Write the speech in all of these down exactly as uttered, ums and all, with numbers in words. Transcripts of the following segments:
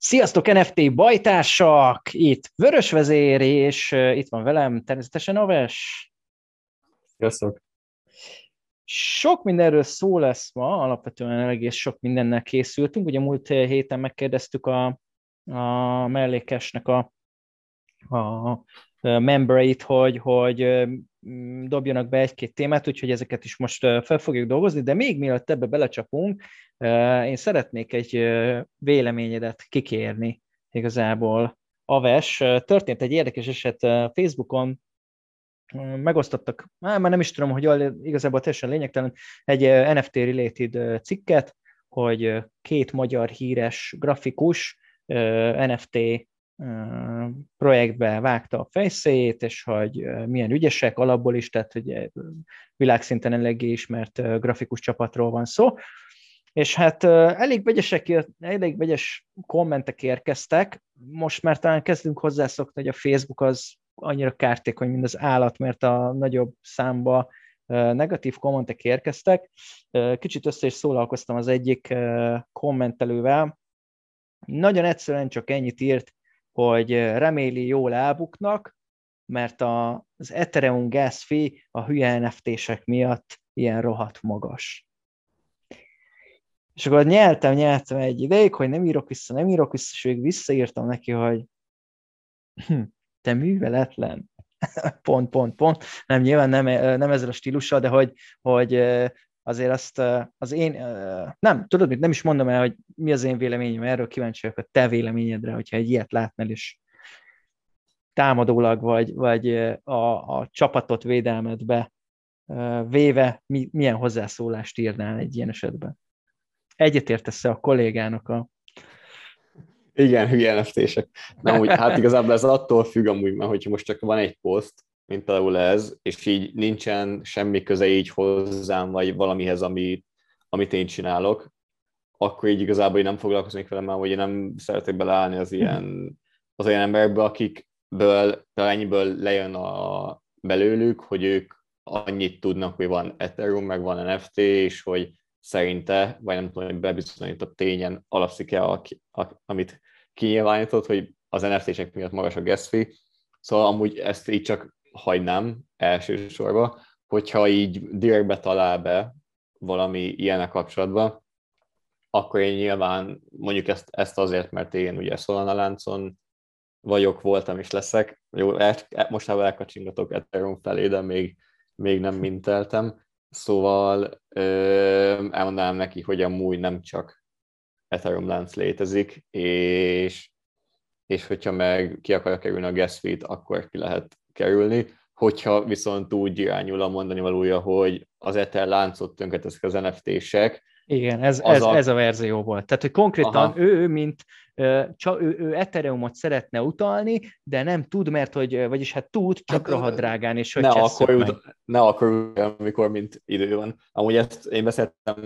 Sziasztok en ef té bajtársak! Itt Vörös Vezér, és itt van velem természetesen Aves. Sziasztok! Sok mindenről szó lesz ma, alapvetően egész sok mindennel készültünk. Ugye múlt héten megkérdeztük a, a mellékesnek a, a membreit, hogy, hogy dobjanak be egy-két témát, úgyhogy ezeket is most fel fogjuk dolgozni, de még mielőtt ebbe belecsapunk, én szeretnék egy véleményedet kikérni igazából. Aves, történt egy érdekes eset Facebookon, megosztottak, már nem is tudom, hogy igazából teljesen lényegtelen, egy en ef té-related cikket, hogy két magyar híres grafikus en ef té projektbe vágta a fejszéjét, és hogy milyen ügyesek alapból is, tehát ugye világszinten eléggé ismert grafikus csapatról van szó, és hát elég vegyesek, elég vegyes kommentek érkeztek, most már talán kezdünk hozzászokni, hogy a Facebook az annyira kártékony, mint az állat, mert a nagyobb számba negatív kommentek érkeztek. Kicsit össze is szólalkoztam az egyik kommentelővel, nagyon egyszerűen csak ennyit írt, hogy reméli jól elbuknak, mert az Ethereum gas fee a hülye en ef té-sek miatt ilyen rohadt magas. És akkor nyeltem, nyeltem egy ideig, hogy nem írok vissza, nem írok vissza, és végig visszaírtam neki, hogy te műveletlen, pont, pont, pont, nem nyilván nem, nem ezzel a stílussal, de hogy, hogy azért azt az én, nem, tudod mit, nem is mondom el, hogy mi az én véleményem, erről kíváncsi vagyok a te véleményedre, hogyha egy ilyet látnál is támadólag, vagy, vagy a, a csapatot védelmedbe véve, mi, milyen hozzászólást írnál egy ilyen esetben. Egyetértesz-e a kollégának a... Igen, hülye en ef té-sek. Nem, úgy, hát igazából ez attól függ amúgy, mert hogyha most csak van egy poszt, mint például ez, és így nincsen semmi köze így hozzám, vagy valamihez, ami, amit én csinálok, akkor így igazából én nem foglalkoznék velem, mert én nem szeretek beleállni az ilyen, az olyan emberekbe, akikből, talán ennyiből lejön a, belőlük, hogy ők annyit tudnak, hogy van Ethereum, meg van en ef té, és hogy szerinte, vagy nem tudom, hogy bebizonyított tényen alapszik-e, a, a, amit kinyilvánított, hogy az en ef té-sek miatt magas a gas fee. Szóval amúgy ezt így csak hagynám elsősorban, hogyha így direktbe talál be valami ilyenek kapcsolatban, akkor én nyilván mondjuk ezt, ezt azért, mert én ugye Solana láncon vagyok, voltam és leszek. Jó, mostában elkacsingatok Ethereum felé, de még, még nem minteltem. Szóval ö, elmondanám neki, hogy amúgy nem csak Ethereum lánc létezik, és, és hogyha meg ki akarja kerülni a gas fee-t, akkor ki lehet kerülni. Hogyha viszont úgy irányul a mondani valója, hogy az Ether láncot tönkreteszik az en ef té-sek. Igen, ez, ez, a... ez a verzió volt. Tehát, hogy konkrétan ő, ő, mint csak ő, ő Ethereumot szeretne utalni, de nem tud, mert hogy, vagyis hát tud, csak rohadt drágán, és hogy ne akkor ut- Ne akkor utalni, amikor mint idő van. Amúgy ezt én beszéltem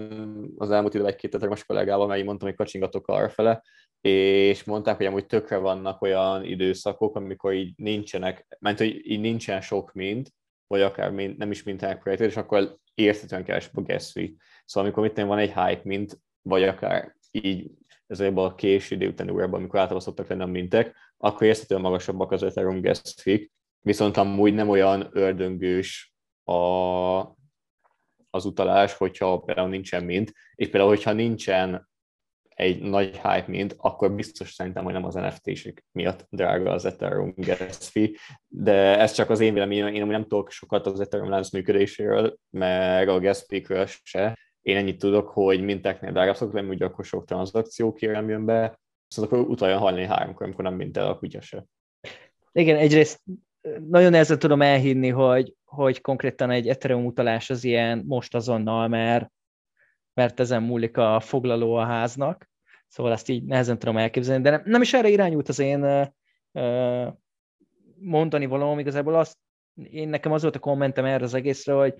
az elmúlt időben egy-két Ethereum-os kollégával, mert így mondtam, hogy kacsingatok arrafele, és mondták, hogy amúgy tökre vannak olyan időszakok, amikor így nincsenek, mert hogy így nincsen sok mind, vagy akár mind, nem is mindenek projektet, és akkor érthetően kevesebb a gas fee. Szóval amikor itt van egy hype mint, vagy akár így ez ebben a késő délután órában, amikor általában szoktak lenni a mintek, akkor érthetően magasabbak az Ethereum gas fee, viszont amúgy nem olyan ördöngős a, az utalás, hogyha például nincsen mint, és például, hogyha nincsen egy nagy hype mint, akkor biztos szerintem, hogy nem az en ef té-sek miatt drága az Ethereum gas fee, de ez csak az én véleményem, én nem tudok sokat az Ethereum lánc működéséről, meg a gas fee-kről se. Én ennyit tudok, hogy minteknél drágább szokott lenni, ugye akkor sok tranzakció kérem jön be, szóval akkor utaljon hajlani háromkor, amikor nem mintel a kutya se. Igen, egyrészt nagyon nehezen tudom elhinni, hogy, hogy konkrétan egy Ethereum utalás az ilyen most azonnal, mert mert ezen múlik a foglaló a háznak, szóval ezt így nehezen tudom elképzelni, de nem, nem is erre irányult az én ö, mondani valóm, igazából azt, én nekem az volt a kommentem erre az egészre, hogy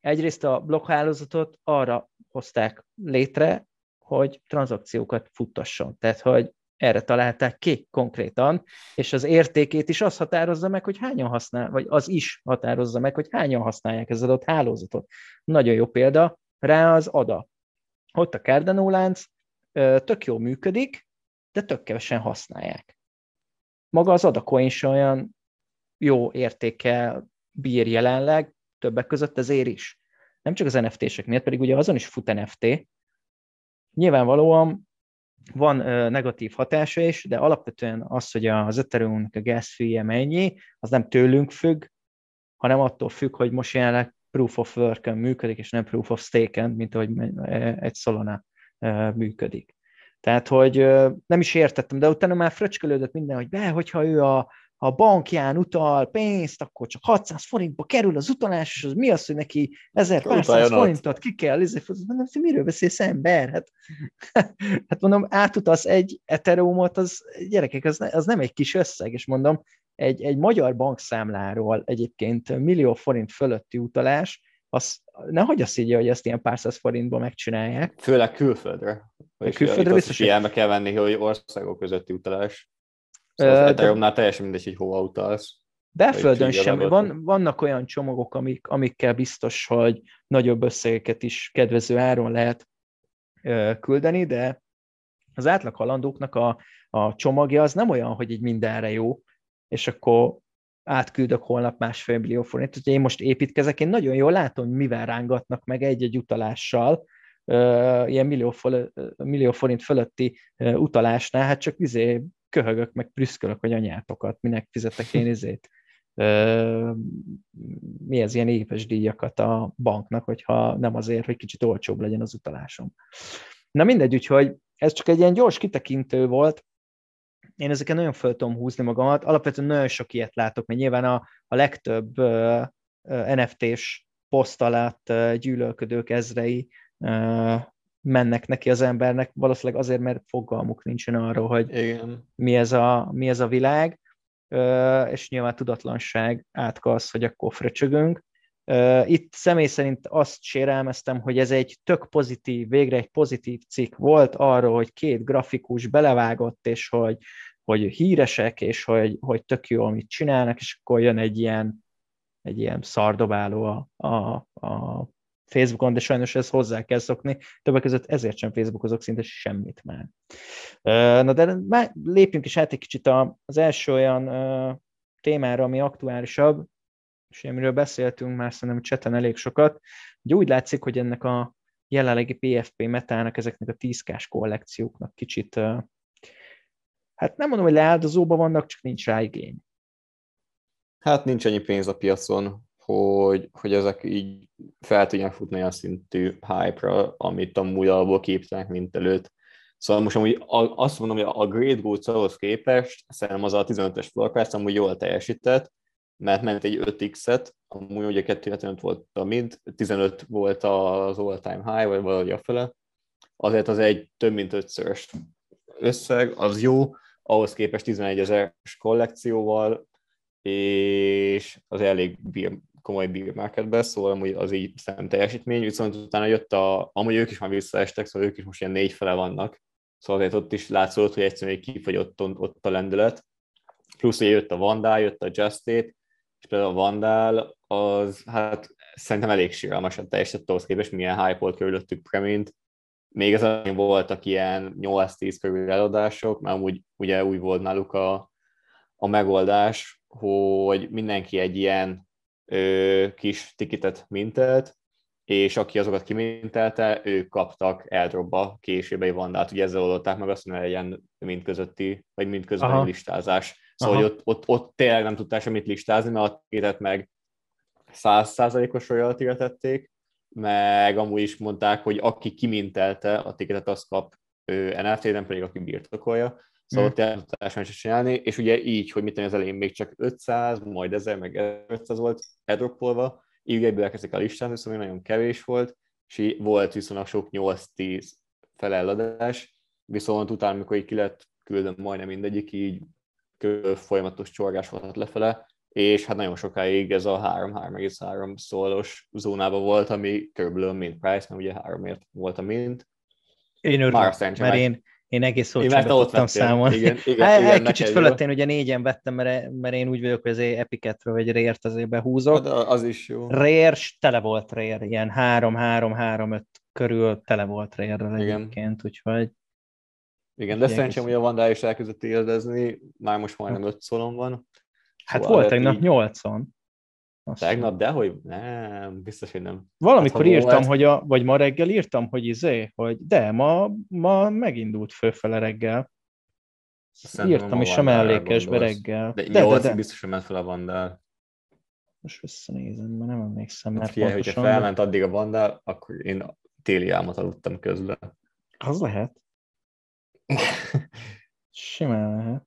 egyrészt a blokkhálózatot arra hozták létre, hogy tranzakciókat futtasson, tehát hogy erre találták ki konkrétan, és az értékét is az határozza meg, hogy hányan használ, vagy az is határozza meg, hogy hányan használják az adott hálózatot. Nagyon jó példa rá az á dé á. Ott a Cardano lánc tök jól működik, de tök kevesen használják. Maga az Adacoin is olyan jó értékkel bír jelenleg, többek között ezért is. Nem csak az en ef té-seknél, pedig ugye azon is fut en ef té. Nyilvánvalóan van ö, negatív hatása is, de alapvetően az, hogy az Ethereum-nak a gas-fee-je mennyi, az nem tőlünk függ, hanem attól függ, hogy most jelenleg proof of work-en működik, és nem proof of stake-en, mint ahogy egy Solana működik. Tehát, hogy nem is értettem, de utána már fröcskölődött minden, hogy be, hogyha ő a, a bankján utal pénzt, akkor csak hatszáz forintba kerül az utalás, és az mi az, hogy neki ezerpárszáz forintot ki kell, ezért mondom, hogy miről beszélsz, ember? Hát, hát mondom, átutalsz egy Ethereumot, az gyerekek, az, ne, az nem egy kis összeg, és mondom, egy, egy magyar bankszámláról egyébként millió forint fölötti utalás, az nehogy azt így, hogy ezt ilyen pár száz forintban megcsinálják. Főleg külföldre. Külföldre biztos. Figyelme kell venni, hogy országok közötti utalás. Szóval az Ethereumnál teljesen mindegy, hogy hova utalsz. Belföldön sem. Van, vannak olyan csomagok, amik, amikkel biztos, hogy nagyobb összegeket is kedvező áron lehet ö, küldeni, de az átlag halandóknak a, a csomagja az nem olyan, hogy így mindenre jó, és akkor átküldök holnap másfél millió forint. Úgyhogy én most építkezek, én nagyon jól látom, hogy mivel rángatnak meg egy-egy utalással, uh, ilyen millió, fol- millió forint fölötti uh, utalásnál, hát csak izé köhögök, meg prüszkölök, hogy anyátokat, minek fizetek én izét. Uh, mi ez, ilyen éves díjakat a banknak, hogyha nem azért, hogy kicsit olcsóbb legyen az utalásom. Na mindegy, úgyhogy ez csak egy ilyen gyors kitekintő volt. Én ezeken nagyon föl tudom húzni magamat, alapvetően nagyon sok ilyet látok, mert nyilván a, a legtöbb uh, uh, en ef té-s poszt alatt uh, gyűlölködők ezrei uh, mennek neki az embernek, valószínűleg azért, mert fogalmuk nincsen arról, hogy mi ez, a, mi ez a világ, uh, és nyilván tudatlanság átkalsz, hogy akkor fröcsögünk. Uh, itt személy szerint azt sérelmeztem, hogy ez egy tök pozitív, végre egy pozitív cikk volt arról, hogy két grafikus belevágott, és hogy, hogy híresek, és hogy, hogy tök jó, amit csinálnak, és akkor jön egy ilyen, egy ilyen szardobáló a, a, a Facebookon, de sajnos ezt hozzá kell szokni, többek között ezért sem Facebookozok szinte semmit már. Uh, na de már lépjünk is át egy kicsit az első olyan uh, témára, ami aktuálisabb, és amiről beszéltünk már szerintem cseten elég sokat, hogy úgy látszik, hogy ennek a jelenlegi pé ef pé metának, ezeknek a tízkás kollekcióknak kicsit, hát nem mondom, hogy leáldozóban vannak, csak nincs rá igény. Hát nincs annyi pénz a piacon, hogy, hogy ezek így fel tudják futni olyan szintű hype-ra, amit amúgy alapból képtenek, mint előtt. Szóval most amúgy azt mondom, hogy a Great Goods ahhoz képest, szerintem az a tizenötös floor price amúgy jól teljesített, mert ment egy öt x-et, amúgy ugye kétszázhetvenöt volt a mid, tizenöt volt az all-time high, vagy valahogy a fele, azért az egy több mint ötszörös összeg, az jó, ahhoz képest tizenegyezeres kollekcióval, és az elég bír, komoly bear marketben, szóval amúgy az így szem teljesítmény, viszont utána jött a, amúgy ők is már visszaestek, szóval ők is most ilyen négy fele vannak, szóval azért ott is látszott, hogy egyszerűen kifagyott ott a lendület, plusz jött a Vandál, jött a Just Ape, és például a Vandál, az hát szerintem elég síralmasan teljesített ahhoz képest, milyen hype volt körülöttük premint. Még ezen voltak ilyen nyolc-tíz körül eladások, mert amúgy ugye úgy volt náluk a, a megoldás, hogy mindenki egy ilyen ö, kis ticketet mintelt, és aki azokat kimintelte, ők kaptak airdropba később egy Vandát. Ugye ezzel oldották meg azt, hogy ne legyen mindközötti, vagy mindközbeni listázás. Szóval ott, ott, ott tényleg nem tudták semmit listázni, mert a ticket meg száz százalékos royalty-ra tették, meg amúgy is mondták, hogy aki kimintelte a ticketet, azt kap en ef té, nem pedig aki birtokolja. Szóval hmm. tényleg tudták sem csinálni, és ugye így, hogy mit tenni az elején még csak ötszáz, majd ezer, meg ezerötszáz volt airdropolva, így ebből elkezdik a listázni, szóval nagyon kevés volt, és volt viszonylag sok nyolc-tíz feleladás, viszont utána, amikor így ki lett küldöm majdnem mindegyik, így folyamatos csorgás volt lefele, és hát nagyon sokáig ez a három-három egész három szólos zónában volt, ami körülbelül mint price, mert ugye háromért volt a mint. Én örülök, mert meg... én, én egész olcsóban tudtam számolni. Igen, igen, hát, igen, egy kicsit fölött én ugye négyen vettem, mert, mert én úgy vagyok, hogy azért Epicetről vagy Rare-t azért behúzok. Hát az is jó. Rare tele volt Rare, ilyen három-három-három-öt körül tele volt Rare-rel egyébként, úgyhogy Igen, de szerencsém, hogy a Vandál is elkezdett érdezni, már most majdnem öt szolom van. Hát szóval volt tegnap nyolcan. Tegnap, de hogy nem, biztos, hogy nem. Valamikor hát, írtam, volt... hogy a, vagy ma reggel írtam, hogy izé, hogy de, ma, ma megindult fölfele reggel. Szerintem írtam a is a mellékesbe reggel. De, de nyolcig de, de. Biztos, hogy ment fel a Vandál. Most visszanézem, mert nem emlékszem, mert hát, pontosan... Hogyha felment addig a Vandál, akkor én téli álmat aludtam közben. Az lehet. Simán lehet.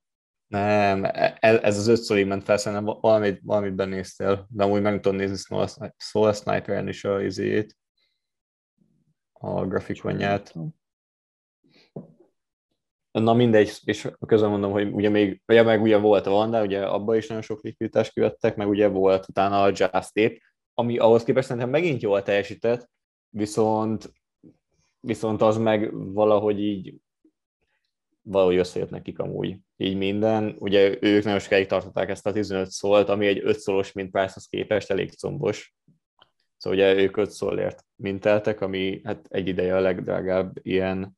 Nem, ez az ötszor így ment fel, szerintem valamit, valamit benéztél, de amúgy meg nem tudom nézni Soul Sniper-en is a izéjét, a grafikonját. Na mindegy, és közben mondom, hogy ugye még, ugye meg ugye volt a Vandal, ugye abban is nagyon sok likviditást kivettek, meg ugye volt utána a Just Tape, ami ahhoz képest szerintem megint jól teljesített, viszont, viszont az meg valahogy így valahogy összejött nekik amúgy. Így minden. Ugye ők nagyon sokáig tartották ezt a tizenöt szólt, ami egy öt szólos mint Price-hoz képest elég combos. Szóval ugye ők öt szólért minteltek, ami hát egy ideje a legdrágább ilyen,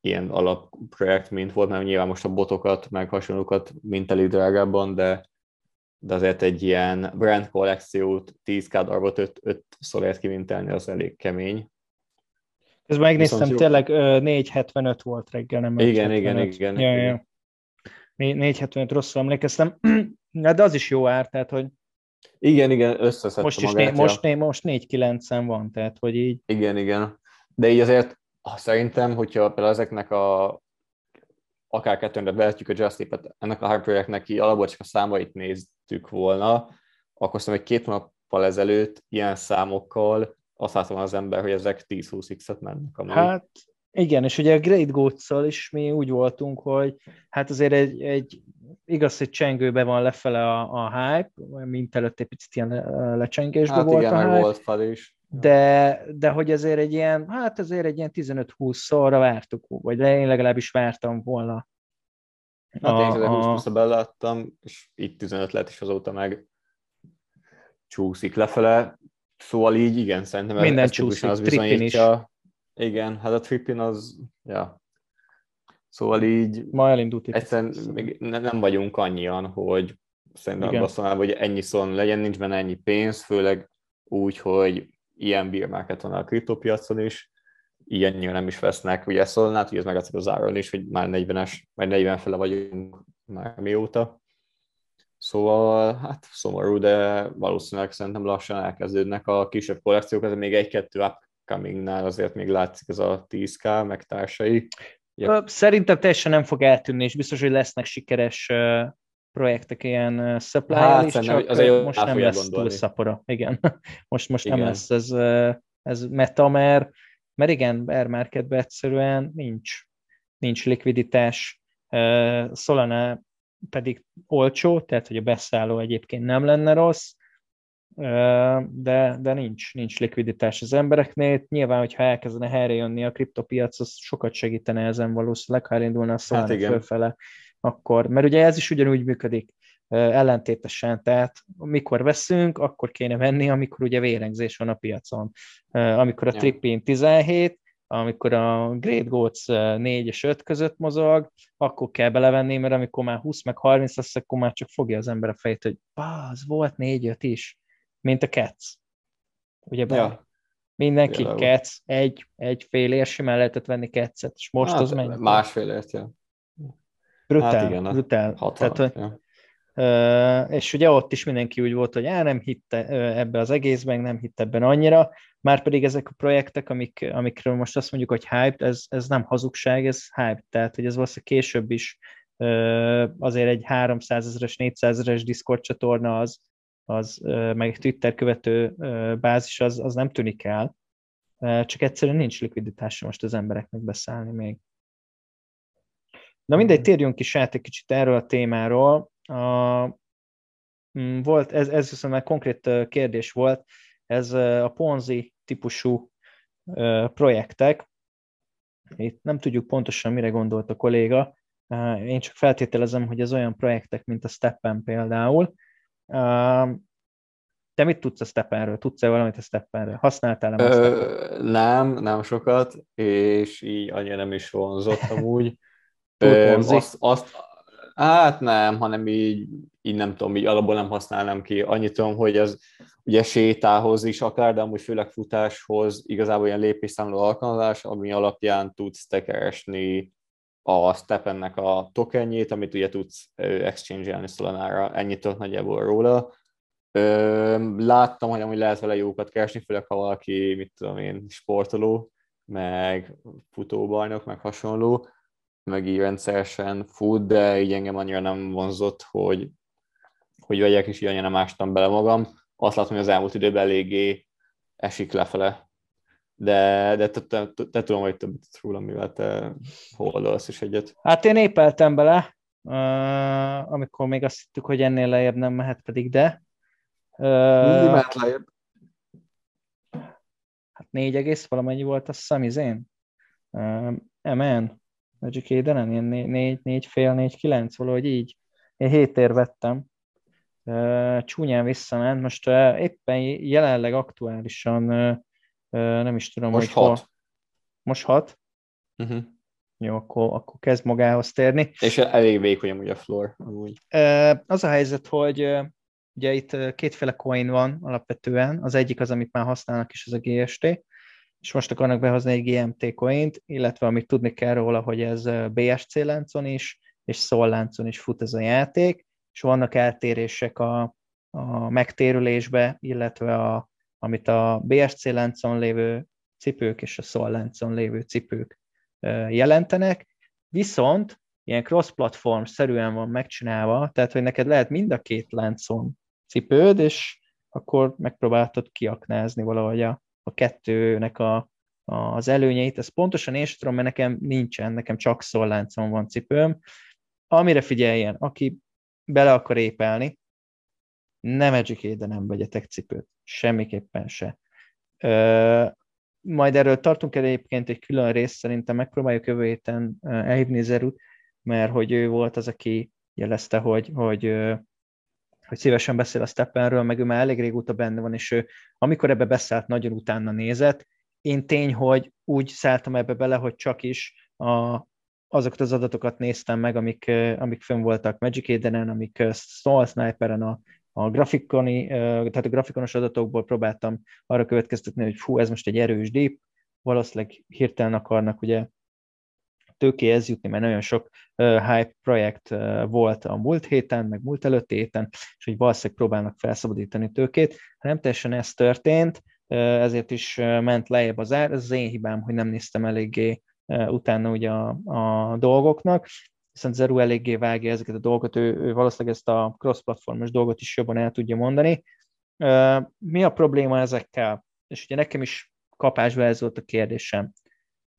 ilyen alapprojekt mint volt, mert nyilván most a botokat, meg hasonlókat mintelik drágában, de, de azért egy ilyen brand kollekciót, tíz kádarbot öt szólért kimintelni az elég kemény. Közben megnéztem, tényleg négy hetvenöt volt reggel, nem öt hetvenöt. Igen, igen, igen. Ja, ja. négy hetvenöt rosszul emlékeztem, de az is jó ár, tehát, hogy... Igen, igen, összeszedte most is magát. Né- most, né- most négy kilencven van, tehát, hogy így... Igen, igen. De így azért szerintem, hogyha például ezeknek a... akár kettőnre vehetjük a Just Tape-et, ennek a hard projektnek így alapból csak a számait néztük volna, akkor szerintem, hogy két nappal ezelőtt ilyen számokkal azt látom az ember, hogy ezek tíz-húsz x-et mennek amúgy. Hát igen, és ugye a Great Goats-szal is mi úgy voltunk, hogy hát azért egy, egy igaz, hogy csengőbe van lefele a, a hype, mint előtt egy picit ilyen lecsengésbe hát volt igen, a hype, volt fel is. De, de hogy azért egy ilyen, hát azért egy ilyen tizenöt-húsz szorra vártuk, vagy én legalábbis vártam volna. Hát én tizenöt-húsz-ra beláttam, és itt tizenöt lett, és azóta meg csúszik lefele. Szóval így, igen, szerintem minden ez csúszik, az bizonyítja. Igen, hát a trippin az, ja. Szóval így, ma elindult egyszerűen még nem vagyunk annyian, hogy szerintem abban szólnál, hogy ennyi szón legyen, nincs benne ennyi pénz, főleg úgy, hogy ilyen bírmáket van a kriptopiacon is, ilyen nyilván nem is vesznek, ugye szólnál, ugye ez meg az áron is, hogy már negyvenes, vagy negyven fele vagyunk már mióta. Szóval, hát szomorú, de valószínűleg szerintem lassan elkezdődnek a kisebb kollekciók, ez még egy-kettő upcomingnál azért még látszik ez a tíz k, meg társai. Szerintem teljesen nem fog eltűnni, és biztos, hogy lesznek sikeres projektek ilyen supply-jal is, hát, csak azért most nem lesz gondolni. Túl szapora. Igen, most, most igen. Nem lesz ez, ez meta, mert, mert igen, bear marketben egyszerűen nincs, nincs likviditás. Solana pedig olcsó, tehát, hogy a beszálló egyébként nem lenne rossz, de, de nincs, nincs likviditás az embereknél. Nyilván, hogyha elkezdene helyrejönni a kriptopiac, az sokat segítene ezen valószínűleg, ha elindulna a Solana hát fölfele, akkor, mert ugye ez is ugyanúgy működik ellentétesen, tehát mikor veszünk, akkor kéne venni, amikor ugye vérengzés van a piacon. Amikor a ja. Trippin tizenhét, amikor a Great Goats négy és öt között mozog, akkor kell belevenni, mert amikor már húsz meg harminc lesz, akkor már csak fogja az ember a fejét, hogy az volt négy öt is, mint a Cats. Ugye ja. Mindenki ja, Cats, egy, egy fél ér simán lehetett venni Catset, és most hát, az mennyi? Másfél ért, ja. Brutál, hát igen, brutál. hatvan, tehát, ja. Uh, és ugye ott is mindenki úgy volt, hogy á, nem hitt ebbe az egészben, nem hitt ebben annyira, márpedig ezek a projektek, amik, amikről most azt mondjuk, hogy hype, ez, ez nem hazugság, ez hype, tehát hogy ez valószínűleg később is uh, azért egy háromszáz ezres, négyszáz ezres Discord csatorna az, az uh, meg egy Twitter követő uh, bázis, az, az nem tűnik el, uh, csak egyszerűen nincs likviditása most az embereknek beszállni még. Na mindegy, térjünk is át egy kicsit erről a témáról. A, volt, ez, ez viszont már konkrét kérdés volt, ez a Ponzi típusú projektek. Itt nem tudjuk pontosan, mire gondolt a kolléga. Én csak feltételezem, hogy ez olyan projektek, mint a Steppen például. Te mit tudsz a Steppenről? Tudsz-e valamit a Steppenről? Használtál-e a Steppenről? Nem, nem sokat, és így annyira nem is vonzott amúgy. Öm, azt, azt, hát nem, hanem így, így nem tudom, így alapból nem használnám ki. Annyit tudom, hogy ez ugye sétához is akár, de amúgy főleg futáshoz igazából ilyen lépésszámló alkalmazás, ami alapján tudsz tekeresni a Steppennek a tokenjét, amit ugye tudsz exchange-elni Solana-ra. Ennyit tudok nagyjából róla. Láttam, hogy amúgy lehet vele jókat keresni, főleg ha valaki, mit tudom én, sportoló, meg futóbajnok, meg hasonló, meg így rendszeresen fut, de így engem annyira nem vonzott, hogy, hogy vegyek, és így annyira nem ástam bele magam. Azt látom, hogy az elmúlt időben eléggé esik lefele. De, de te, te, te, te tudom, hogy többet tudsz róla, mivel te holdolsz is egyet. Hát én épeltem bele, uh, amikor még azt hittük, hogy ennél lejjebb nem mehet, pedig de. Uh, Mi mehet lejjebb? Hát négy egész valamennyi volt, azt hiszem, izén. Uh, Emen, Educated-en, ilyen négy, négy fél, négy kilenc, valahogy így. Én hét ér vettem. Uh, csúnyán visszament. Most uh, éppen jelenleg aktuálisan uh, nem is tudom, most hogy hat. Hol. Most hat? Uh-huh. Jó, akkor, akkor kezd magához térni. És elég vékony amúgy a floor. Amúgy. Az a helyzet, hogy ugye itt kétféle coin van alapvetően. Az egyik az, amit már használnak is, az a gé es té, és most akarnak behozni egy gé em té coint, illetve amit tudni kell róla, hogy ez bé es cé láncon is, és Sol láncon is fut ez a játék, és vannak eltérések a, a megtérülésbe, illetve a amit a bé es cé láncon lévő cipők és a Sol láncon lévő cipők jelentenek, viszont ilyen cross-platform szerűen van megcsinálva, tehát hogy neked lehet mind a két láncon cipőd, és akkor megpróbáltad kiaknázni valahogy a, a kettőnek a, a, az előnyeit. Ez pontosan én sem tudom, mert nekem nincsen, nekem csak Sol láncon van cipőm. Amire figyeljen, aki bele akar épelni, nem educate, de nem vegyetek cipőt. Semmiképpen se. Ö, majd erről tartunk el egyébként egy külön részt, szerintem megpróbáljuk jövő héten elhívni Zerut, mert hogy ő volt az, aki jelezte, hogy, hogy, hogy szívesen beszél a Steppenről, meg ő már elég régóta benne van, és ő amikor ebbe beszállt, nagyon utána nézett. Én tény, hogy úgy szálltam ebbe bele, hogy csak is a, azokat az adatokat néztem meg, amik, amik fönn voltak Magic Eden-en, amik Soul Sniper-en a A, grafikoni, tehát a grafikonos adatokból próbáltam arra következtetni, hogy fú, ez most egy erős dip, valószínűleg hirtelen akarnak ugye tőkéhez jutni, mert nagyon sok hype projekt volt a múlt héten, meg múlt előtti héten, és hogy valószínűleg próbálnak felszabadítani tőkét. Nem teljesen ez történt, ezért is ment lejjebb az ár, ez az én hibám, hogy nem néztem eléggé utána ugye a, a dolgoknak, viszont Zeru eléggé vágja ezeket a dolgokat, ő, ő valószínűleg ezt a cross-platformos dolgot is jobban el tudja mondani. Mi a probléma ezekkel? És ugye nekem is kapásba ez volt a kérdésem.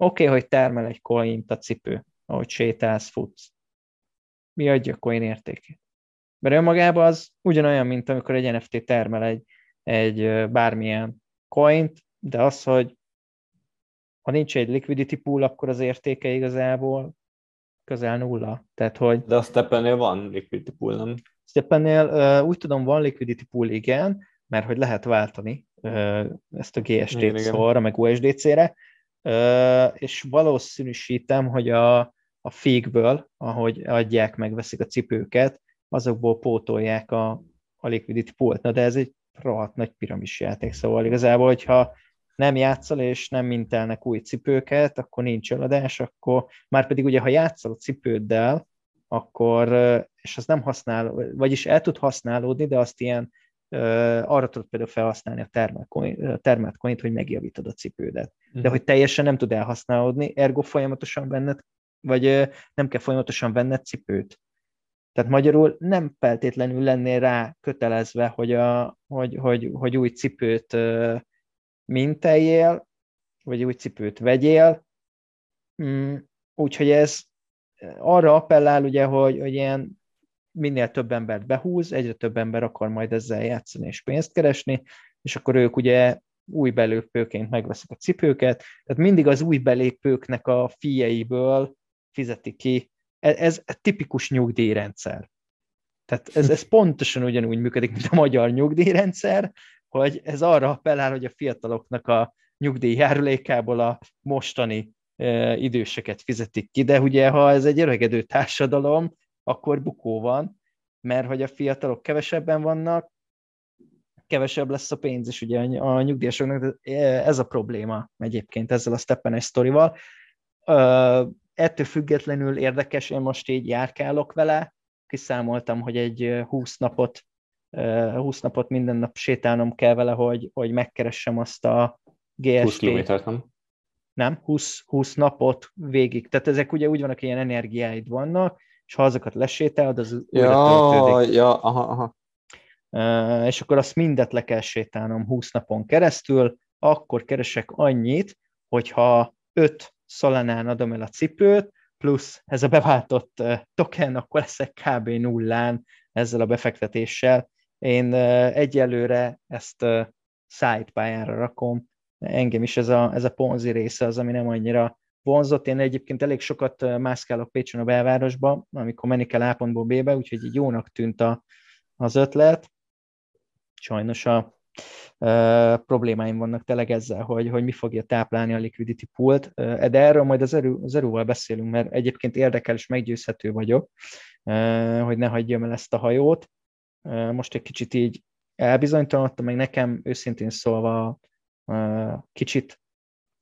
Oké, okay, hogy termel egy coint a cipő, ahogy sétálsz, futsz. Mi adja a coin értékét? Mert önmagában az ugyanolyan, mint amikor egy en ef té termel egy, egy bármilyen coint, de az, hogy ha nincs egy liquidity pool, akkor az értéke igazából közel nulla. Tehát, hogy de a Steppennél van liquidity pool, nem? Steppennél uh, úgy tudom, van liquidity pool, igen, mert hogy lehet váltani uh, ezt a gé es té-t szóra, meg u es dé cé-re, uh, és valószínűsítem, hogy a, a fee-ből, ahogy adják, meg veszik a cipőket, azokból pótolják a, a liquidity poolt. Na, de ez egy rohadt nagy piramis játék, szóval igazából, hogyha nem játszol, és nem mintelnek új cipőket, akkor nincs eladás, akkor már pedig ugye, ha játszol a cipőddel, akkor, és azt nem használ, vagyis el tud használódni, de azt ilyen, arra tudod például felhasználni a termelt coint, hogy megjavítod a cipődet. De hogy teljesen nem tud elhasználódni, ergo folyamatosan venned, vagy nem kell folyamatosan venned cipőt. Tehát magyarul nem feltétlenül lennél rá kötelezve, hogy, a, hogy, hogy, hogy új cipőt minteljél, vagy új cipőt vegyél, mm, úgyhogy ez arra appellál, ugye, hogy, hogy ilyen minél több embert behúz, egyre több ember akar majd ezzel játszani és pénzt keresni, és akkor ők ugye új belépőként megveszik a cipőket, tehát mindig az új belépőknek a fee-jeiből fizeti ki. Ez, ez tipikus nyugdíjrendszer. Tehát ez, ez pontosan ugyanúgy működik, mint a magyar nyugdíjrendszer, hogy ez arra appellál, hogy a fiataloknak a nyugdíjjárulékából a mostani e, időseket fizetik ki, de ugye ha ez egy öregedő társadalom, akkor bukó van, mert hogy a fiatalok kevesebben vannak, kevesebb lesz a pénz is ugye a nyugdíjasoknak, ez a probléma egyébként ezzel a steppenes sztorival. Ettől függetlenül érdekes, én most így járkálok vele, kiszámoltam, hogy egy húsz napot, húsz napot minden nap sétálnom kell vele, hogy, hogy megkeressem azt a gé es té. húsz kilométert, nem? Nem, húsz, húsz napot végig. Tehát ezek ugye úgy vannak, ilyen energiáid vannak, és ha azokat lesétálod, az újra töltődik. Ja, aha, aha. Uh, és akkor azt mindet le kell sétálnom húsz napon keresztül, akkor keresek annyit, hogyha öt szalanán adom el a cipőt, plusz ez a beváltott uh, token, akkor leszek kb. Nullán ezzel a befektetéssel. Én uh, egyelőre ezt uh, szájtpályára rakom. Engem is ez a, ez a ponzi része az, ami nem annyira vonzott. Én egyébként elég sokat uh, mászkálok Pécsen a belvárosba, amikor menni kell A pontból B-be, úgyhogy így jónak tűnt a, az ötlet. Sajnos a uh, problémáim vannak tényleg ezzel, hogy, hogy mi fogja táplálni a liquidity poolt, uh, de erről majd az, erő, az erővel beszélünk, mert egyébként érdekel és meggyőzhető vagyok, uh, hogy ne hagyjam el ezt a hajót. Uh, most egy kicsit így elbizonytalanodtam, meg nekem őszintén szólva uh, kicsit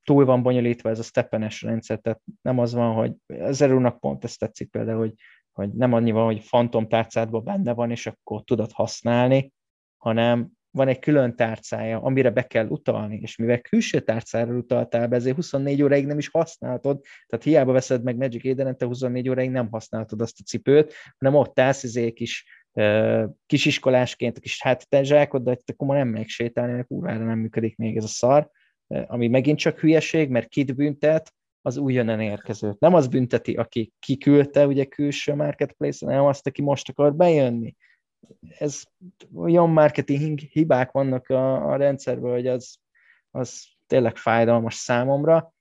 túl van bonyolítva ez a steppenes rendszer, tehát nem az van, hogy az erőnek pont ezt tetszik például, hogy, hogy nem annyi van, hogy fantomtárcádban benne van, és akkor tudod használni, hanem van egy külön tárcája, amire be kell utalni, és mivel külső tárcára utaltál be, ezért huszonnégy óráig nem is használhatod, tehát hiába veszed meg Magic Eden, te huszonnégy óráig nem használhatod azt a cipőt, hanem ott állsz izé kis uh, kisiskolásként, kis hát te zsákod, de te komolyan nem meg sétálni, mert úrvára nem működik még ez a szar, uh, ami megint csak hülyeség, mert kit büntet, az újonnan érkezőt. Nem az bünteti, aki kiküldte ugye külső marketplace-en, hanem azt, aki most akar bejönni. Ez olyan marketing hibák vannak a, a rendszerben, hogy az, az tényleg fájdalmas számomra.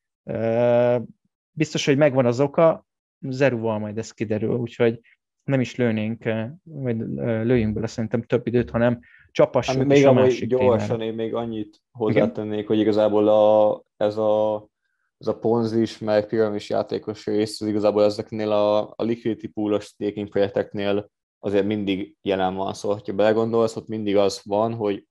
Biztos, hogy megvan az oka, Zeruval majd ez kiderül, úgyhogy nem is lőnénk, vagy lőjünk bele szerintem több időt, hanem csapassuk hát, még a másik gyorsan témát. Én még annyit hozzátennék, igen? Hogy igazából a, ez a ez a ponzis, meg piramis játékos rész, az igazából ezeknél a, a liquidity pool-os staking projekteknél azért mindig jelen van. Szóval, ha belegondolsz, ott mindig az van, hogy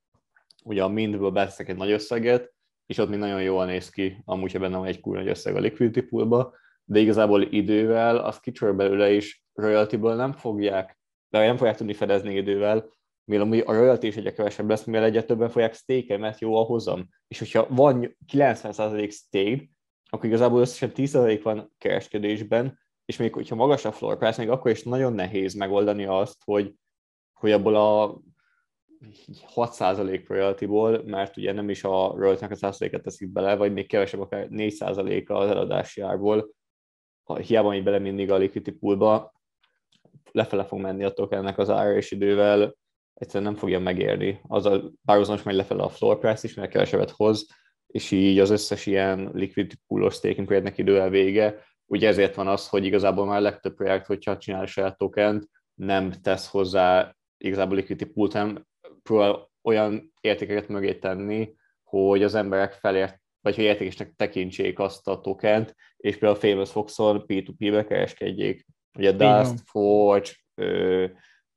ugye a mindből beteszek egy nagy összeget, és ott még nagyon jól néz ki, amúgy, ha benne van egy kurva nagy összeg a liquidity poolba, de igazából idővel azt kicsör belőle is royalty-ből nem fogják, de nem fogják tudni fedezni idővel, mivel amúgy a royalty is egyre kevesebb lesz, mivel egyre többen fogják stake-e, mert jó a hozam. És hogyha van kilencven százalék stake, akkor igazából összesen tíz százalék van kereskedésben, és még hogyha magas a floor price, még akkor is nagyon nehéz megoldani azt, hogy, hogy abból a hat százalék royalty-ból, mert ugye nem is a royalty-nak a száz százalékot teszik bele, vagy még kevesebb, akár négy százalék az eladási árból, hiába megy bele mindig a liquidity poolba, lefele fog menni attól ennek az ára, és idővel egyszerűen nem fogja megérni. Azzal párhuzamos megy lefele a floor price is, mert kevesebbet hoz, és így az összes ilyen liquidity pool-os staking projektnek idővel vége. Ugye ezért van az, hogy igazából már a legtöbb projekt, hogyha csinál saját tokent, nem tesz hozzá igazából liquidity poolt, hanem próbál olyan értékeket mögé tenni, hogy az emberek felért, vagy hogy értékesnek tekintsék azt a tokent, és például a Famous Foxon pé kettő pé-be kereskedjék. Ugye Dust, Forge, ö,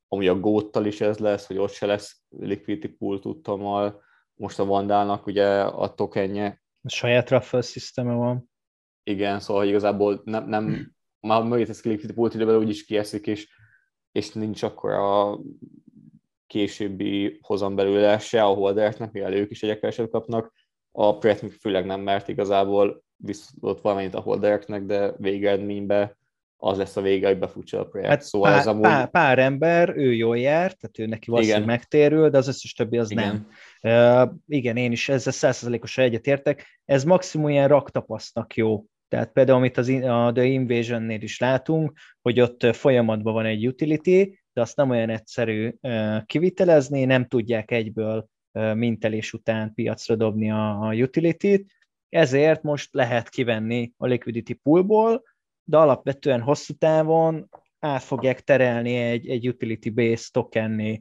amúgy a Goat-tal is ez lesz, hogy ott se lesz liquidity pool tudtommal. Most a Vandalnak ugye a tokenje. A saját raffle systeme van. Igen, szóval igazából nem, nem már mögé tesz ki liquidity poolt időben, úgyis kieszik, és, és nincs akkor a későbbi hozam belőle se a holdereknek, mivel ők is egyre kevesebbet kapnak. A projekt főleg nem, mert igazából viszont valamennyit a holdereknek, de végeredményben az lesz a vége, hogy befutsa a projekt. Hát szóval pár, ez amúgy... pár, pár ember, ő jól jár, tehát ő neki valószínűleg megtérül, de az összes többi az igen. Nem. Uh, igen, én is ezzel száz százalékosan egyetértek. Ez maximum ilyen raktapasznak jó. Tehát például, amit az, a The Invasion-nél is látunk, hogy ott folyamatban van egy utility, de azt nem olyan egyszerű uh, kivitelezni, nem tudják egyből uh, mintelés után piacra dobni a, a utility-t, ezért most lehet kivenni a liquidity poolból, de alapvetően hosszú távon át fogják terelni egy, egy utility-based tokenné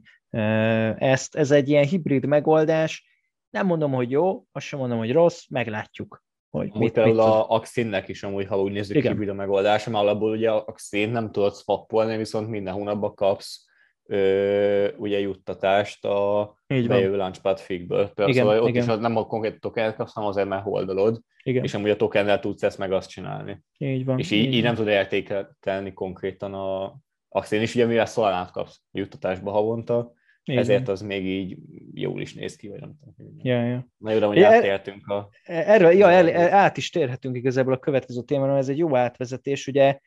ezt. Ez egy ilyen hibrid megoldás. Nem mondom, hogy jó, azt sem mondom, hogy rossz, meglátjuk. Hogy mit, például mit a Axinnek is amúgy, ha úgy nézzük, hibrid a megoldás, mert alapból ugye Axint nem tudod swappolni, viszont minden hónapban kapsz Ö, ugye juttatást a bejövő Launchpad Figből. Szóval ott igen. is nem a konkrét tokent kapsz, hanem azért, mert holdalod, igen. és amúgy a tokennel tudsz ezt meg azt csinálni. Így van. És így, így, így nem tud értékelni konkrétan a Axin is, ugye mivel Solana-t kapsz juttatásba havonta, igen. ezért az még így jól is néz ki, vagy nem tudom. Ja, ja. Na jó, de hogy ja, áttértünk a... Erről, ja, el, el, át is térhetünk igazából a következő témára, ez egy jó átvezetés, ugye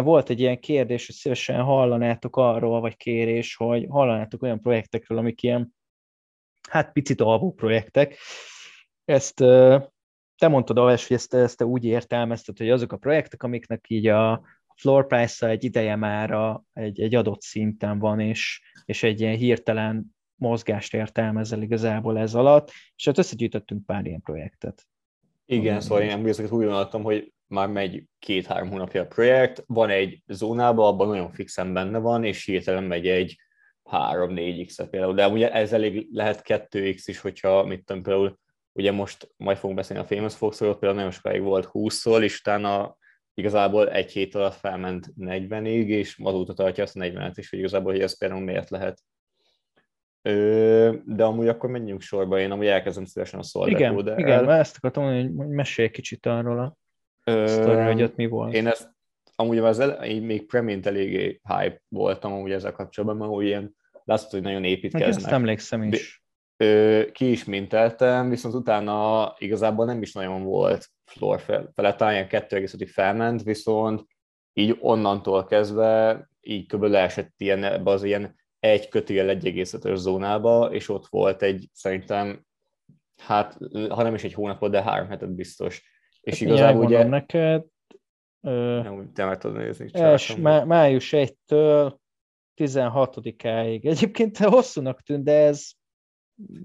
volt egy ilyen kérdés, hogy szívesen hallanátok arról, vagy kérés, hogy hallanátok olyan projektekről, amik ilyen, hát picit alvó projektek. Ezt te mondtad, Alves, hogy ezt, ezt te úgy értelmezted, hogy azok a projektek, amiknek így a floor price-a egy ideje mára egy, egy adott szinten van, és, és egy ilyen hirtelen mozgást értelmezel igazából ez alatt, és hát összegyűjtöttünk pár ilyen projektet. Igen, a, szóval én nem ezeket úgy gondoltam, hogy már megy két-három hónapja a projekt, van egy zónában, abban nagyon fixen benne van, és hirtelen megy egy három-négy iksz-et például, de ugye ez elég lehet kettő iksz is, hogyha mit tudom, például ugye most majd fogunk beszélni a Famous Foxról, például nagyon sokáig volt húszszor, és utána igazából egy hét alatt felment negyvenig, és azóta tartja azt a negyvenet is, hogy igazából hogy ez például miért lehet. De amúgy akkor menjünk sorba, én amúgy elkezdem szívesen a Solverkóderrel. Igen, igen, ezt akartam mondani, hogy mesélj kicsit arról a sztori, hogy ott mi volt. Én ezt amúgy ezzel, én még premint eléggé hype voltam amúgy ezzel kapcsolatban, mert úgy ilyen látszott, hogy nagyon építkeznek. Ezt emlékszem is. De, ki is minteltem, viszont utána igazából nem is nagyon volt floor fele, talán ilyen kettő egész ötig felment, viszont így onnantól kezdve így kb. Leesett ilyen, ebbe az ilyen egy kötél egy egész ötös zónába, és ott volt egy szerintem, hát ha nem is egy hónapot, de három hetet biztos. És hát igazából ugye... neked... Ö, nem, te meg tudod nézni. És má, május egytől tizenhatodikáig. Egyébként hosszúnak tűnt, de ez...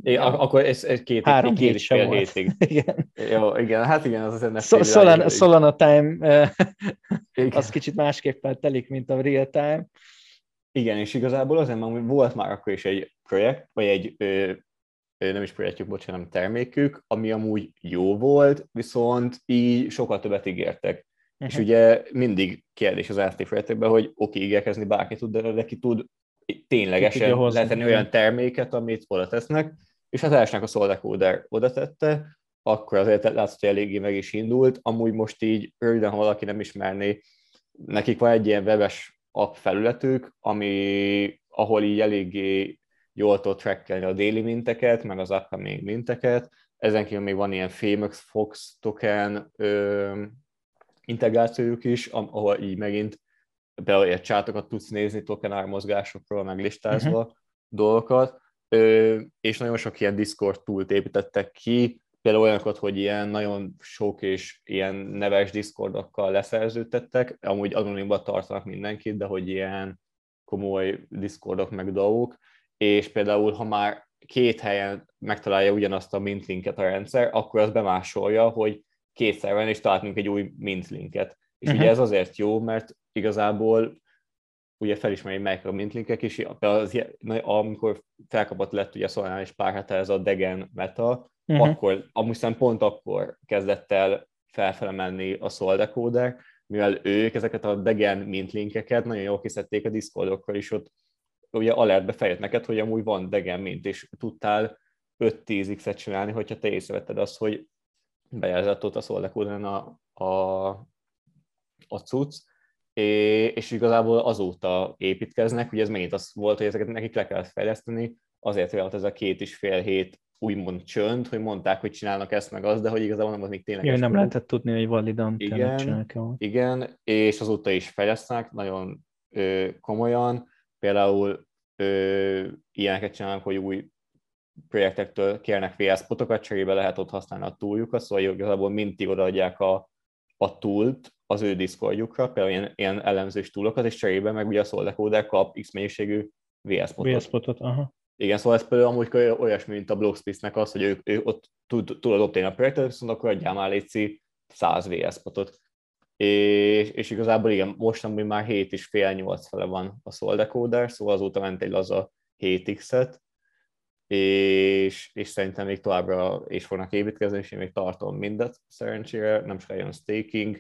Igen, nem, akkor ez, ez két, három két hét sem volt. Igen. Jó, igen, hát igen, az azért so, Solana, Solana time az kicsit másképpen telik, mint a real time. Igen, és igazából azért már volt már akkor is egy projekt, vagy egy... Ö, nem is projektjük, bocsánat, termékük, ami amúgy jó volt, viszont így sokkal többet ígértek. Uh-huh. És ugye mindig kérdés az ár té projektekben, hogy oké, ígérkezni bárki tud, de neki tud ténylegesen letenni olyan terméket, amit oda tesznek, és hát elsőnek a Solverkóder oda tette, akkor azért látszott, hogy eléggé meg is indult. Amúgy most így röviden, ha valaki nem ismerné, nekik van egy ilyen webes app felületük, ami, ahol így eléggé jól tud trackelni a daily minteket, meg az upcoming minteket. Ezen kívül még van ilyen Famous Fox token ö, integrációjuk is, ahol így megint például ilyen csátokat tudsz nézni token ármozgásokról, meg listázva uh-huh. dolgokat, ö, és nagyon sok ilyen Discord toolt építettek ki, például olyanokat, hogy ilyen nagyon sok és ilyen neves Discordokkal leszerződtettek, amúgy anonimban tartanak mindenkit, de hogy ilyen komoly Discordok meg dé á ó-k, és például, ha már két helyen megtalálja ugyanazt a mint linket a rendszer, akkor az bemásolja, hogy kétszer van, és találtunk egy új mint linket. És uh-huh. ugye ez azért jó, mert igazából ugye felismeri melyik a mint linkek is, az, amikor felkapott lett ugye Solana és pár hete ez a Degen meta, uh-huh. akkor, amúgy szerintem pont akkor kezdett el felfele menni a Solverkóder, mivel ők ezeket a Degen mint linkeket nagyon jól kiszedték a Discordokkal is, ott ugye alertbe feljött neked, hogy amúgy van Degen mint, és tudtál öt-tíz iksz-et csinálni, hogyha te észrevetted azt, hogy bejelzett ott a Solverkóderen a, a, a cucc, és igazából azóta építkeznek, ugye ez megint az volt, hogy ezeket nekik le kellett fejleszteni, azért volt ez a két és fél hét úgymond csönd, hogy mondták, hogy csinálnak ezt meg azt, de hogy igazából nem az még tényleg... Jaj, nem lehetett tudni, hogy validan kellett csinálni. Igen, és azóta is fejlesztenek, nagyon ö, komolyan. Például ö, ilyeneket csinálnak, hogy új projektektől kérnek vé es-potokat, cserébe lehet ott használni a tooljukat, szóval igazából mindig odaadják a, a toolt az ő Discordjukra, például ilyen, ilyen elemzős toolokat, és cserébe meg ugye a Solverkóder kap X mennyiségű vé es-potot. vé es-potot, aha. Igen, szóval ez például amúgy olyasmi, mint a Blogspace-nek az, hogy ők, ők ott tudod obtenni a projektet, viszont akkor adjál már légy száz vé es-potot. és, és igazából igen, most amúgy már hét és fél nyolc fele van a szoldecoder, szóval azóta ment egy laza hét iksz-et, és, és szerintem még továbbra is fognak építkezni, és én még tartom mindet szerencsére, nem sokáig jön staking,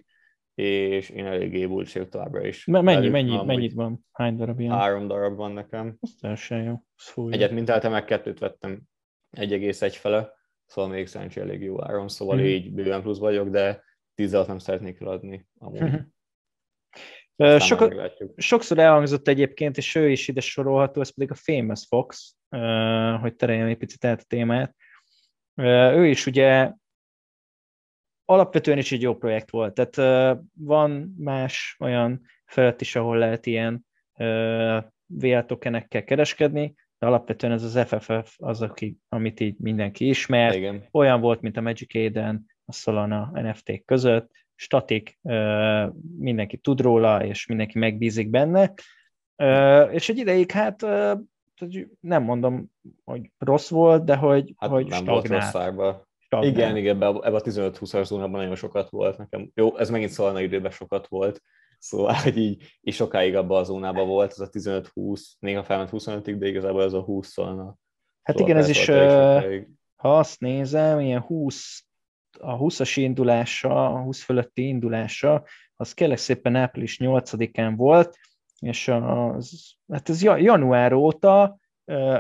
és én eléggé bulcsiak továbbra is. M- mennyi, mennyi, mennyit van? Hány darab ilyen? Három darab van nekem. Teljesen jó. Szóval egyet mintáltam, meg kettőt vettem egy egész egy fele, szóval még szerencsére elég jó áron, szóval mm-hmm. így bőven plusz vagyok, de tízzel nem szeretnék eladni amúgy. Mm-hmm. Soka, sokszor elhangzott egyébként, és ő is ide sorolható, ez pedig a Famous Fox, hogy tereljen egy picit át a témát. Ő is ugye alapvetően is egy jó projekt volt, tehát van más olyan felett is, ahol lehet ilyen vé el tokenekkel kereskedni, de alapvetően ez az ef ef ef az, aki, amit így mindenki ismer. Igen. Olyan volt, mint a Magic Eden, a Solana en ef té-k között, statik, mindenki tud róla, és mindenki megbízik benne, és egy ideig hát nem mondom, hogy rossz volt, de hogy, hát hogy nem volt rossz árba. Igen, igen, ebben a tizenöt-húszas zónában nagyon sokat volt nekem. Jó, ez megint Solana időben sokat volt, szóval hogy így, így sokáig abban a zónában volt, ez a tizenöt-húsz, néha felment huszonötig, de igazából ez a húsz Solana. Hát szóval igen, ez is, is ha azt nézem, ilyen húsz a húszas indulása, a húsz fölötti indulása, az kérlek szépen április nyolcadikán volt, és az, hát ez január óta,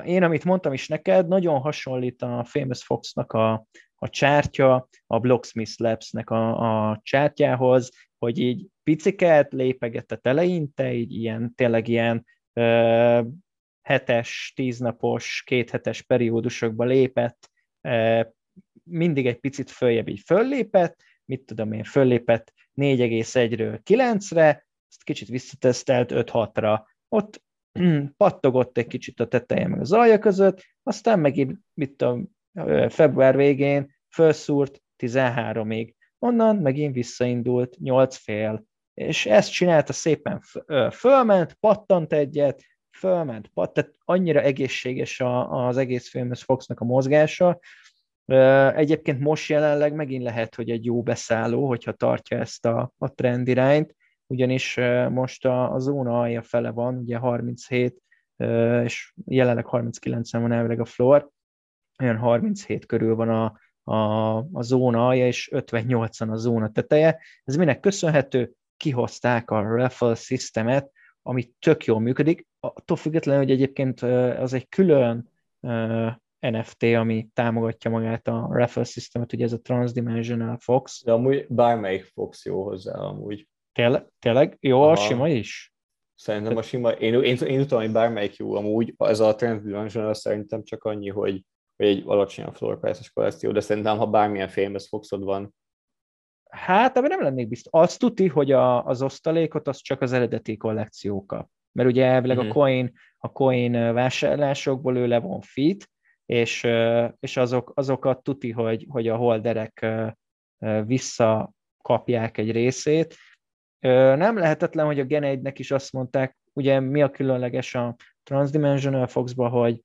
én amit mondtam is neked, nagyon hasonlít a Famous Fox-nak a, a csártya, a Blocksmith Labs-nek a, a csártyához, hogy így piciket lépegetett eleinte, így ilyen, tényleg ilyen ö, hetes, tíznapos, kéthetes periódusokba lépett, ö, mindig egy picit följebb így föllépett, mit tudom én, föllépett négy egész egyről kilencre, ezt kicsit visszatesztelt öt-hatra. Ott pattogott egy kicsit a teteje meg az alja között, aztán megint, mit tudom, február végén felszúrt tizenháromig. Onnan megint visszaindult nyolc fél. És ezt csinálta szépen, fölment, pattant egyet, fölment, pattant, tehát annyira egészséges az egész Famous Fox-nak a mozgása. Egyébként most jelenleg megint lehet, hogy egy jó beszálló, hogyha tartja ezt a, a trendirányt, ugyanis most a, a zóna alja fele van, ugye harminchét, és jelenleg harminckilencen van elvileg a floor, olyan harminchét körül van a, a, a zóna alja, és ötvennyolcan a zóna teteje. Ez minek köszönhető? Kihozták a raffle systemet, ami tök jól működik, attól függetlenül, hogy egyébként az egy külön en ef té, ami támogatja magát a raffle systemet, ugye ez a Transdimensional Fox. De amúgy bármelyik Fox jó hozzá amúgy. Tényleg? Tényleg? Jó, aha. A sima is? Szerintem a sima, én, én, én tudom, hogy bármelyik jó amúgy, ez a Transdimensional szerintem csak annyi, hogy, hogy egy alacsonyabb floor price-es kollekció, de szerintem, ha bármilyen Famous Foxod van. Hát, abban nem lennék biztos. Azt tuti, hogy a, az osztalékot az csak az eredeti kollekció kap. Mert ugye elvileg hmm. a coin, a coin vásárlásokból ő levon fit, és, és azok, azokat tuti, hogy, hogy a holderek visszakapják egy részét. Nem lehetetlen, hogy a Gen egynek is azt mondták, ugye mi a különleges a Transdimensional Foxba, hogy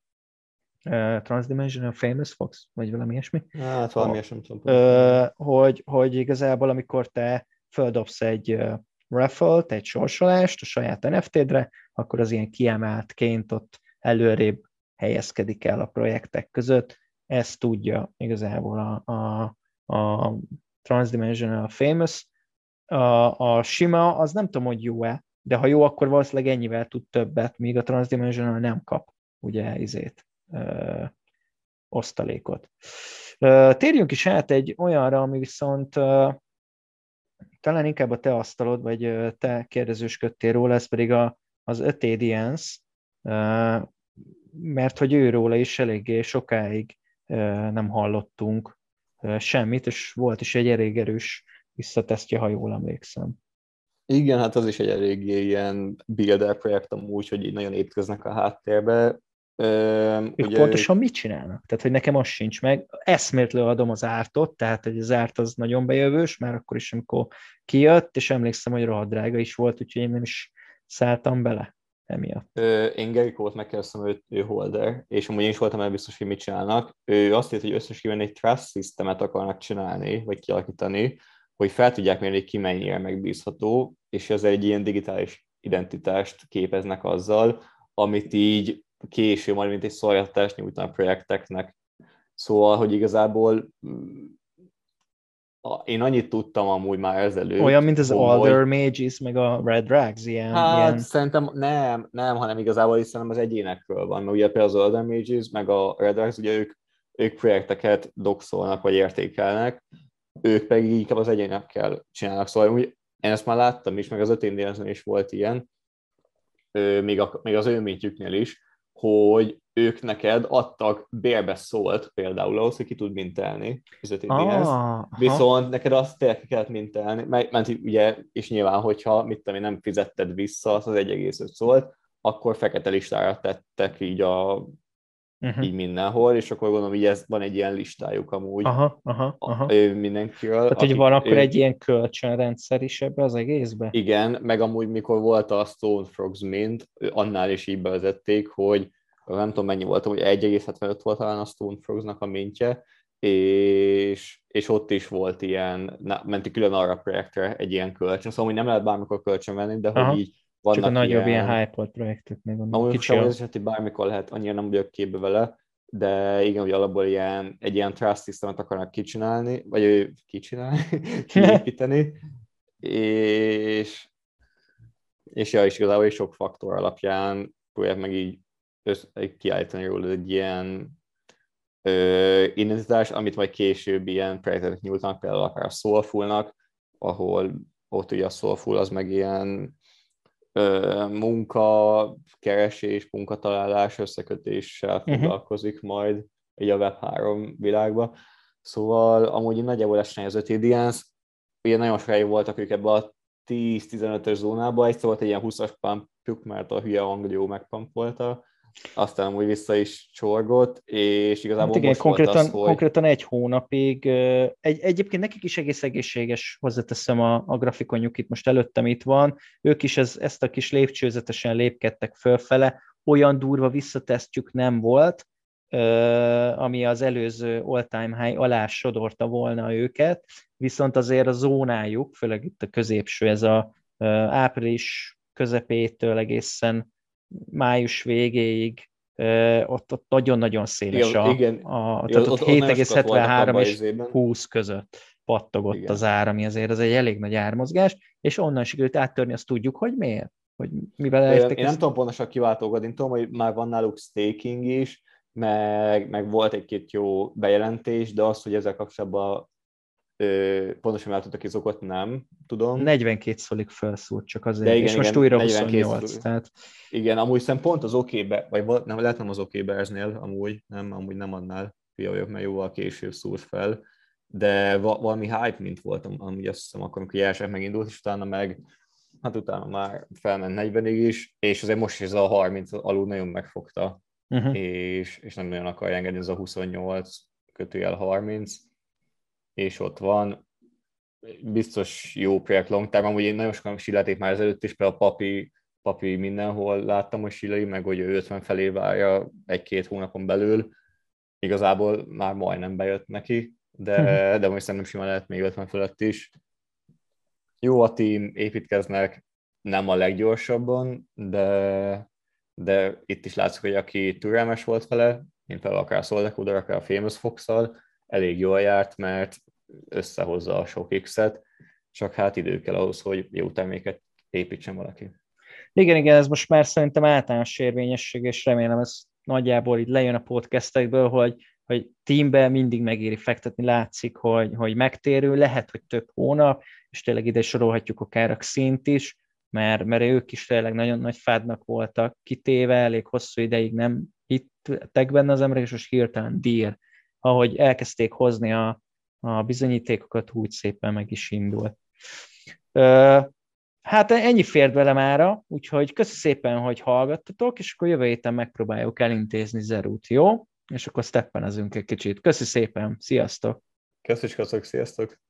uh, Transdimensional Famous Fox, vagy valami ilyesmi? Hát valami ilyesmi. Uh, hogy, hogy igazából, amikor te földobsz egy uh, raffle-t, egy sorsolást a saját en ef té-dre, akkor az ilyen kiemeltként ott előrébb helyezkedik el a projektek között, ezt tudja igazából a, a, a Transdimensional Famous. A, a sima, az nem tudom, hogy jó-e, de ha jó, akkor valószínűleg ennyivel tud többet, míg a Transdimensional nem kap, ugye, izét, ö, osztalékot. Ö, térjünk is át egy olyanra, ami viszont ö, talán inkább a te asztalod, vagy ö, te kérdezősködtél róla, ez pedig a, az öt á dé en-s, ö, mert hogy őróla is eléggé sokáig nem hallottunk semmit, és volt is egy elég erős visszatesztje, ha jól emlékszem. Igen, hát az is egy eléggé ilyen builder projekt amúgy, hogy így nagyon építkeznek a háttérbe. Ők pontosan ők... mit csinálnak? Tehát, hogy nekem az sincs meg. Eszméletlenül adom az ártot, tehát hogy az árt az nagyon bejövős, már akkor is, amikor kijött, és emlékszem, hogy rohadt drága is volt, úgyhogy én nem is szálltam bele. Emiatt. Én Gerikót megkérdeztem, ő, ő holder, és amúgy én is voltam el biztos, hogy mit csinálnak. Ő azt írt, hogy összességében egy trust systemet akarnak csinálni, vagy kialakítani, hogy fel tudják mérni, ki mennyire megbízható, és ezzel egy ilyen digitális identitást képeznek azzal, amit így később majd, mint egy szolgáltatást nyújtanak a projekteknek. Szóval, hogy igazából én annyit tudtam amúgy már ezelőtt. Olyan, mint az komoly... Alder Mages, meg a Red Rags, ilyen. Hát ilyen... szerintem nem, nem, hanem igazából is szerintem az egyénekről van, mert ugye például az Alder Mages, meg a Red Rags, ugye ők, ők projekteket doxolnak, vagy értékelnek, ők pedig inkább az egyénekkel csinálnak. Szóval úgy, én ezt már láttam is, meg az öt is volt ilyen, még, a, még az önmintjüknél is, hogy ők neked adtak, bérbe szólt például ahhoz, hogy ki tud mintelni üzletédéhez, ah, viszont aha. neked azt tényleg kellett mintelni, mert ugye, és nyilván, hogyha mit tudom én, nem fizetted vissza azt az egy egész öt szólt, akkor fekete listára tettek így a uh-huh. így mindenhol, és akkor gondolom, így ez van egy ilyen listájuk amúgy aha, aha, aha. A, mindenkiről. Tehát, hogy van akkor ő... egy ilyen kölcsönrendszer is ebbe az egészbe? Igen, meg amúgy mikor volt a Stone Frogs Mint, annál is így bevezették, hogy nem tudom mennyi volt, hogy egy egész hetvenöt volt talán a Stone Frogsnak a mintje, és, és ott is volt ilyen, menti külön arra a projektre egy ilyen kölcsön, szóval nem lehet bármikor kölcsön venni, de aha. hogy így vannak csak a nagyobb ilyen, ilyen hype-olt projektek még vannak kicsi. Amúgy az esetben bármikor lehet, annyira nem vagyok képbe vele, de igen, hogy alapból ilyen, egy ilyen trust systemet akarnak kicsinálni, vagy ő kicsinálni, kiépíteni, és, és ja, és igazából sok faktor alapján próbálják meg így kiállítani róla egy ilyen ö, identitás, amit majd később ilyen projektet nyújtanak, például akár a Soulfulnak, ahol ott ugye a Soulful az meg ilyen ö, munka, keresés, munkatalálás, összekötéssel foglalkozik uh-huh. majd így a web három világban. Szóval amúgy nagyjából ezt csinálja az öt i dé en-t, ugye nagyon sokáig voltak ők ebben a tíz-tizenötös zónában, egyszer volt egy ilyen húszas pumpjuk, mert a hülye anglió megpumpolta, aztán amúgy vissza is csorgott, és igazából hát igen, most konkrétan, volt az, hogy... konkrétan egy hónapig, egy, egyébként nekik is egész egészséges, hozzáteszem a, a grafikonjuk itt, most előttem itt van, ők is ez, ezt a kis lépcsőzetesen lépkedtek fölfele, olyan durva visszatesztjük nem volt, ami az előző all-time high alá sodorta volna őket, viszont azért a zónájuk, főleg itt a középső, ez a április közepétől egészen május végéig ott, ott nagyon-nagyon széles a, igen, a igen, tehát ott, ott hét egész hetvenhárom és húsz között pattogott igen. az ár, ami azért az egy elég nagy ármozgás, és onnan sikerült áttörni, azt tudjuk, hogy miért? Hogy mivel elértek én, én nem tudom pontosan kiváltógatni, én tudom, hogy már van náluk staking is, meg, meg volt egy-két jó bejelentés, de az, hogy ezzel kapcsolatban Ö, pontosan már tudtak izokot, nem tudom. negyvenkét szólig felszúrt csak azért, igen, és igen, most újra huszonnyolc. Tehát... Igen, amúgy szem pont az okébe, vagy nem, lehet nem az okéberznél, amúgy nem, amúgy nem annál, fia vagyok, mert jóval később szúrt fel, de valami hype mint voltam, amúgy azt hiszem akkor, amikor jelság megindult, és utána meg, hát utána már felment negyvenig is, és azért most ez a harminc alul nagyon megfogta, uh-huh. és, és nem nagyon akarja engedni ez a huszonnyolc kötőjel harminc, és ott van, biztos jó projekt long term, amúgy én nagyon sokan sílelték már ezelőtt is, például a papi, papi mindenhol láttam, hogy síleli, meg hogy ő ötven felé várja egy-két hónapon belül, igazából már majdnem bejött neki, de, mm-hmm. de most szerintem simán lehet még ötven fölött is. Jó a team, építkeznek, nem a leggyorsabban, de, de itt is látszik, hogy aki türelmes volt vele, mint például akár a Soldakóddal, akár a Famous Fox-szal, elég jól járt, mert összehozza a sok X-et, csak hát idő kell ahhoz, hogy jó terméket építsen valaki. Igen, igen, ez most már szerintem általános érvényesség, és remélem ez nagyjából így lejön a podcastekből, hogy, hogy teambe mindig megéri fektetni, látszik, hogy, hogy megtérő, lehet, hogy több hónap, és tényleg ide sorolhatjuk akár a Xint is, mert, mert ők is tényleg nagyon nagy fádnak voltak kitéve, elég hosszú ideig nem hittek benne az emberek, és most hirtelen dír. Ahogy elkezdték hozni a, a bizonyítékokat, úgy szépen meg is indult. Ö, hát ennyi fért bele mára, úgyhogy köszi szépen, hogy hallgattatok, és akkor jövő héten megpróbáljuk elintézni Zerút, jó? És akkor steppenezünk egy kicsit. Köszi szépen, sziasztok! Köszönjük, sziasztok!